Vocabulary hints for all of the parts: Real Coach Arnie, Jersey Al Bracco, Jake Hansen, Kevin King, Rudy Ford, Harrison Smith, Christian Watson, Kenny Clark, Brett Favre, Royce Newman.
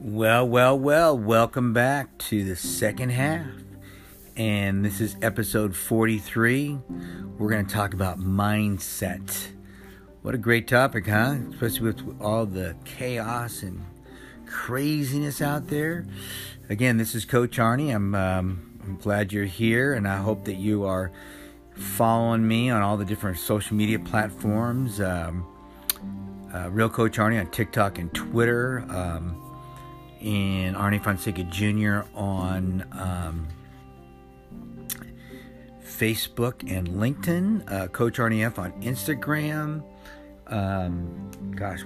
Well, welcome back to the second half, and this is episode 43. We're going to talk about mindset. What a great topic, huh? Especially with all the chaos and craziness out there. Again, this is Coach Arnie. I'm glad you're here, and I hope that you are following me on all the different social media platforms. Real Coach Arnie on TikTok and Twitter. And Arnie Fonseca Jr. on Facebook and LinkedIn. Coach Arnie F. on Instagram.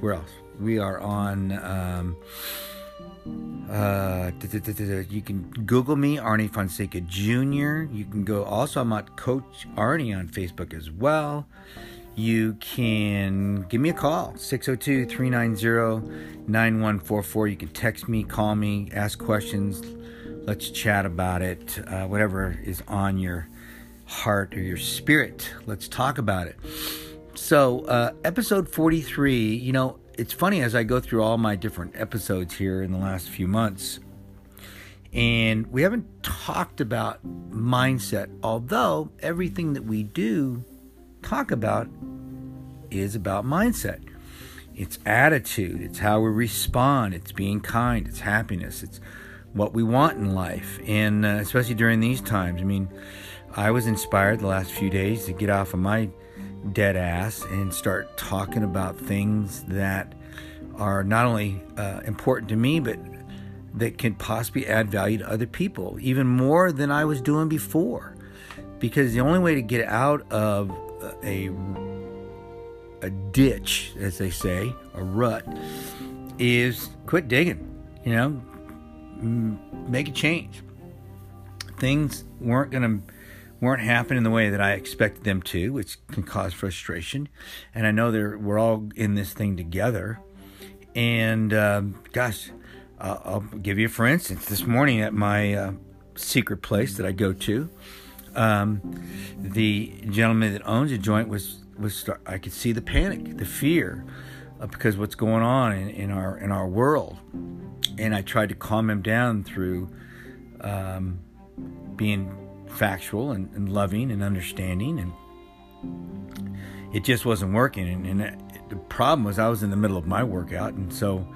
Where else? We are on... you can Google me, Arnie Fonseca Jr. You can go... Also, I'm at Coach Arnie on Facebook as well. You can give me a call, 602-390-9144. You can text me, call me, ask questions. Let's chat about it. Whatever is on your heart or your spirit, let's talk about it. So episode 43, you know, it's funny as I go through all my different episodes here in the last few months, and we haven't talked about mindset, although everything that we do talk about is about mindset. It's attitude, it's how we respond, it's being kind, it's happiness, it's what we want in life. And especially during these times, I mean, I was inspired the last few days to get off of my dead ass and start talking about things that are not only important to me, but that can possibly add value to other people, even more than I was doing before. Because the only way to get out of a ditch, as they say, a rut, is quit digging, you know, make a change. Things weren't happening the way that I expected them to, which can cause frustration. And I know we're all in this thing together. And I'll give you, for instance, this morning at my secret place that I go to, the gentleman that owns a joint was I could see the panic, the fear, because what's going on in our world, and I tried to calm him down through being factual and loving and understanding, and it just wasn't working. And the problem was I was in the middle of my workout, and so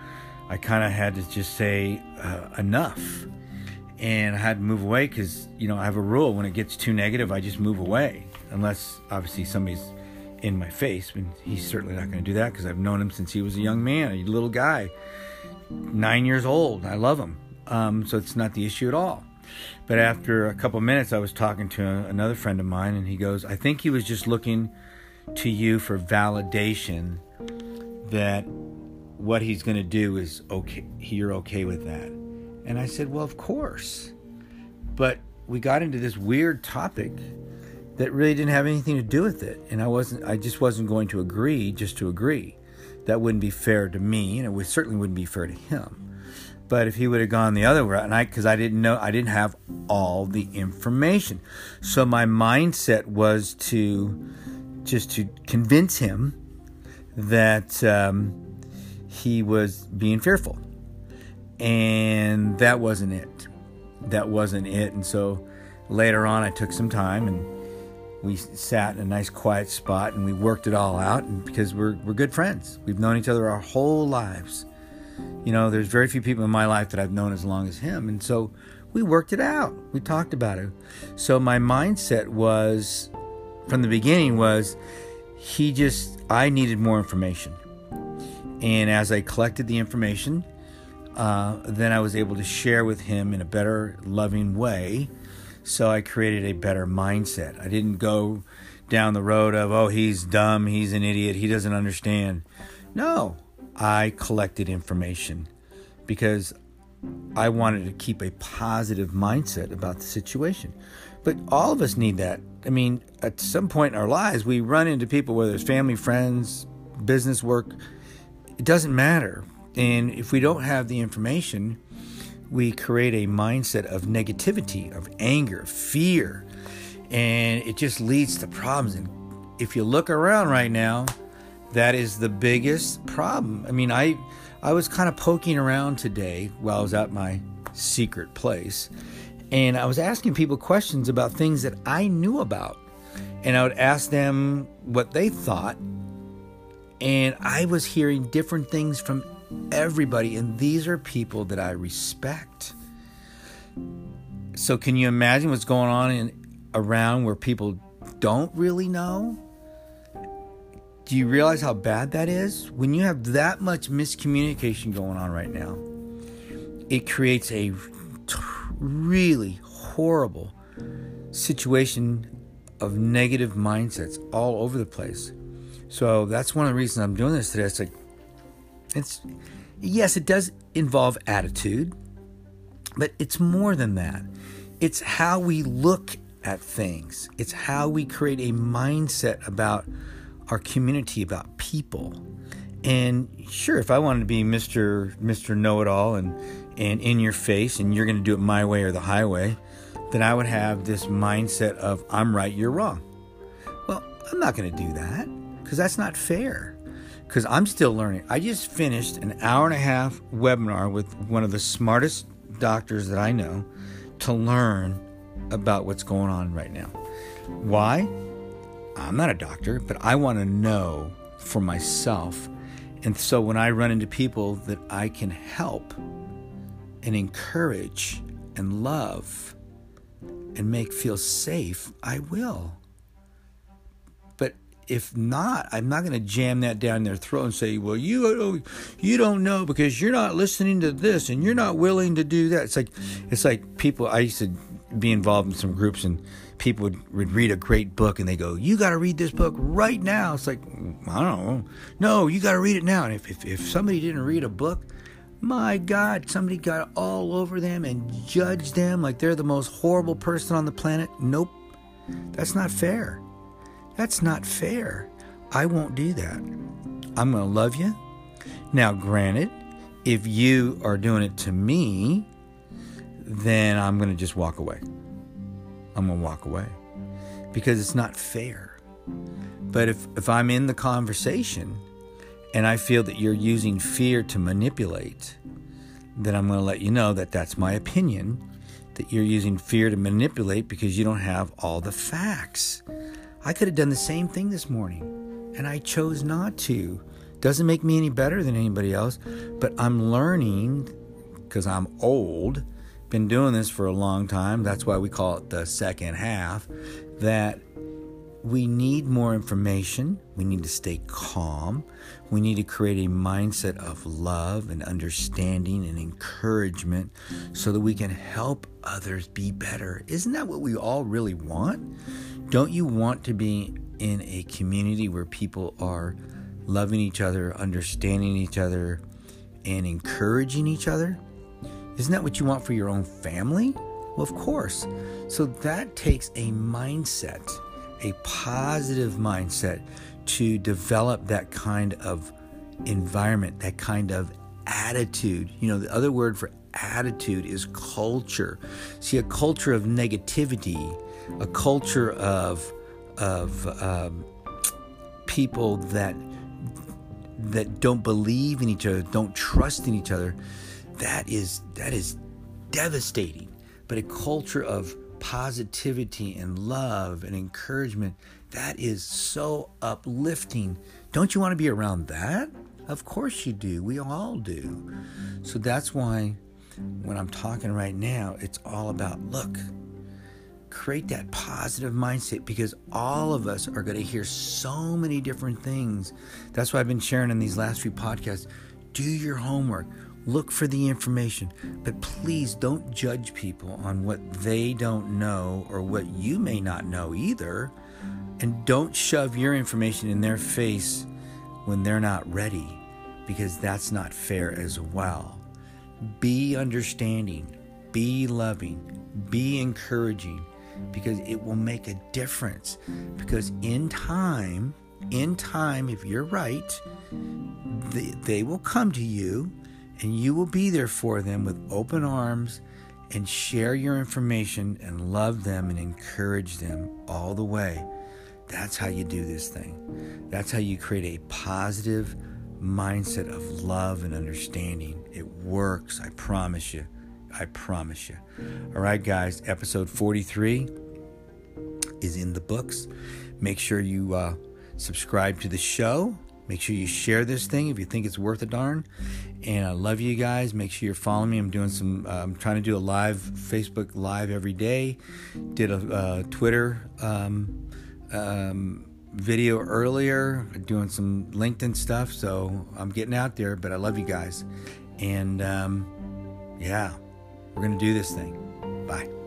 I kind of had to just say enough. And I had to move away because, you know, I have a rule. When it gets too negative, I just move away. Unless, obviously, somebody's in my face. And he's certainly not going to do that because I've known him since he was a young man, a little guy, 9 years old. I love him. So it's not the issue at all. But after a couple minutes, I was talking to another friend of mine, and he goes, I think he was just looking to you for validation that what he's going to do is okay. You're okay with that. And I said, well, of course. But we got into this weird topic that really didn't have anything to do with it. And I just wasn't going to agree just to agree. That wouldn't be fair to me, and it certainly wouldn't be fair to him. But if he would have gone the other route, because I didn't know, I didn't have all the information. So my mindset was to convince him that he was being fearful. And that wasn't it. And so later on, I took some time and we sat in a nice quiet spot and we worked it all out, and because we're good friends. We've known each other our whole lives. You know, there's very few people in my life that I've known as long as him. And so we worked it out. We talked about it. So my mindset was, from the beginning, was I needed more information. And as I collected the information, then I was able to share with him in a better, loving way. So I created a better mindset. I didn't go down the road of, oh, he's dumb, he's an idiot, he doesn't understand. No, I collected information because I wanted to keep a positive mindset about the situation. But all of us need that. I mean, at some point in our lives, we run into people, whether it's family, friends, business, work, it doesn't matter. And if we don't have the information, we create a mindset of negativity, of anger, fear, and it just leads to problems. And if you look around right now, that is the biggest problem. I mean, I I was kind of poking around today while I was at my secret place, and I was asking people questions about things that I knew about, and I would ask them what they thought, and I was hearing different things from everybody, and these are people that I respect. So can you imagine what's going on around where people don't really know? Do you realize how bad that is? When you have that much miscommunication going on right now, it creates a really horrible situation of negative mindsets all over the place. So that's one of the reasons I'm doing this today. It's like, yes, it does involve attitude, but it's more than that. It's how we look at things. It's how we create a mindset about our community, about people. And sure, if I wanted to be Mr. Know-it-all and in your face, and you're going to do it my way or the highway, then I would have this mindset of I'm right, you're wrong. Well, I'm not going to do that, because that's not fair, because I'm still learning. I just finished an hour and a half webinar with one of the smartest doctors that I know to learn about what's going on right now. Why? I'm not a doctor, but I want to know for myself. And so when I run into people that I can help and encourage and love and make feel safe, I will. But if not, I'm not going to jam that down their throat and say, well, you don't know because you're not listening to this and you're not willing to do that. It's like people, I used to be involved in some groups, and people would read a great book and they go, you got to read this book right now. It's like, I don't know. No, you got to read it now. And if somebody didn't read a book, my God, somebody got all over them and judged them like they're the most horrible person on the planet. Nope. That's not fair. That's not fair. I won't do that. I'm going to love you. Now, granted, if you are doing it to me, then I'm going to just walk away. I'm going to walk away because it's not fair. But if I'm in the conversation and I feel that you're using fear to manipulate, then I'm going to let you know that that's my opinion, that you're using fear to manipulate because you don't have all the facts. I could have done the same thing this morning, and I chose not to. Doesn't make me any better than anybody else, but I'm learning because I'm old. Been doing this for a long time. That's why we call it the second half, that we need more information. We need to stay calm. We need to create a mindset of love and understanding and encouragement so that we can help others be better. Isn't that what we all really want? Don't you want to be in a community where people are loving each other, understanding each other, and encouraging each other? Isn't that what you want for your own family? Well, of course. So that takes a mindset, a positive mindset, to develop that kind of environment, that kind of attitude. You know, the other word for attitude is culture. See, a culture of negativity, a culture of people that don't believe in each other, don't trust in each other. That is devastating. But a culture of positivity and love and encouragement, that is so uplifting. Don't you want to be around that? Of course you do. We all do. So that's why when I'm talking right now, it's all about, look, create that positive mindset, because all of us are going to hear so many different things. That's why I've been sharing in these last few podcasts. Do your homework. Look for the information, but please don't judge people on what they don't know or what you may not know either. And don't shove your information in their face when they're not ready, because that's not fair as well. Be understanding, be loving, be encouraging, because it will make a difference. Because in time, if you're right, they will come to you. And you will be there for them with open arms and share your information and love them and encourage them all the way. That's how you do this thing. That's how you create a positive mindset of love and understanding. It works, I promise you. I promise you. All right, guys, episode 43 is in the books. Make sure you subscribe to the show. Make sure you share this thing if you think it's worth a darn. And I love you guys. Make sure you're following me. I'm doing some. I'm trying to do a live Facebook live every day. Did a Twitter video earlier. Doing some LinkedIn stuff. So I'm getting out there. But I love you guys. And yeah, we're gonna do this thing. Bye.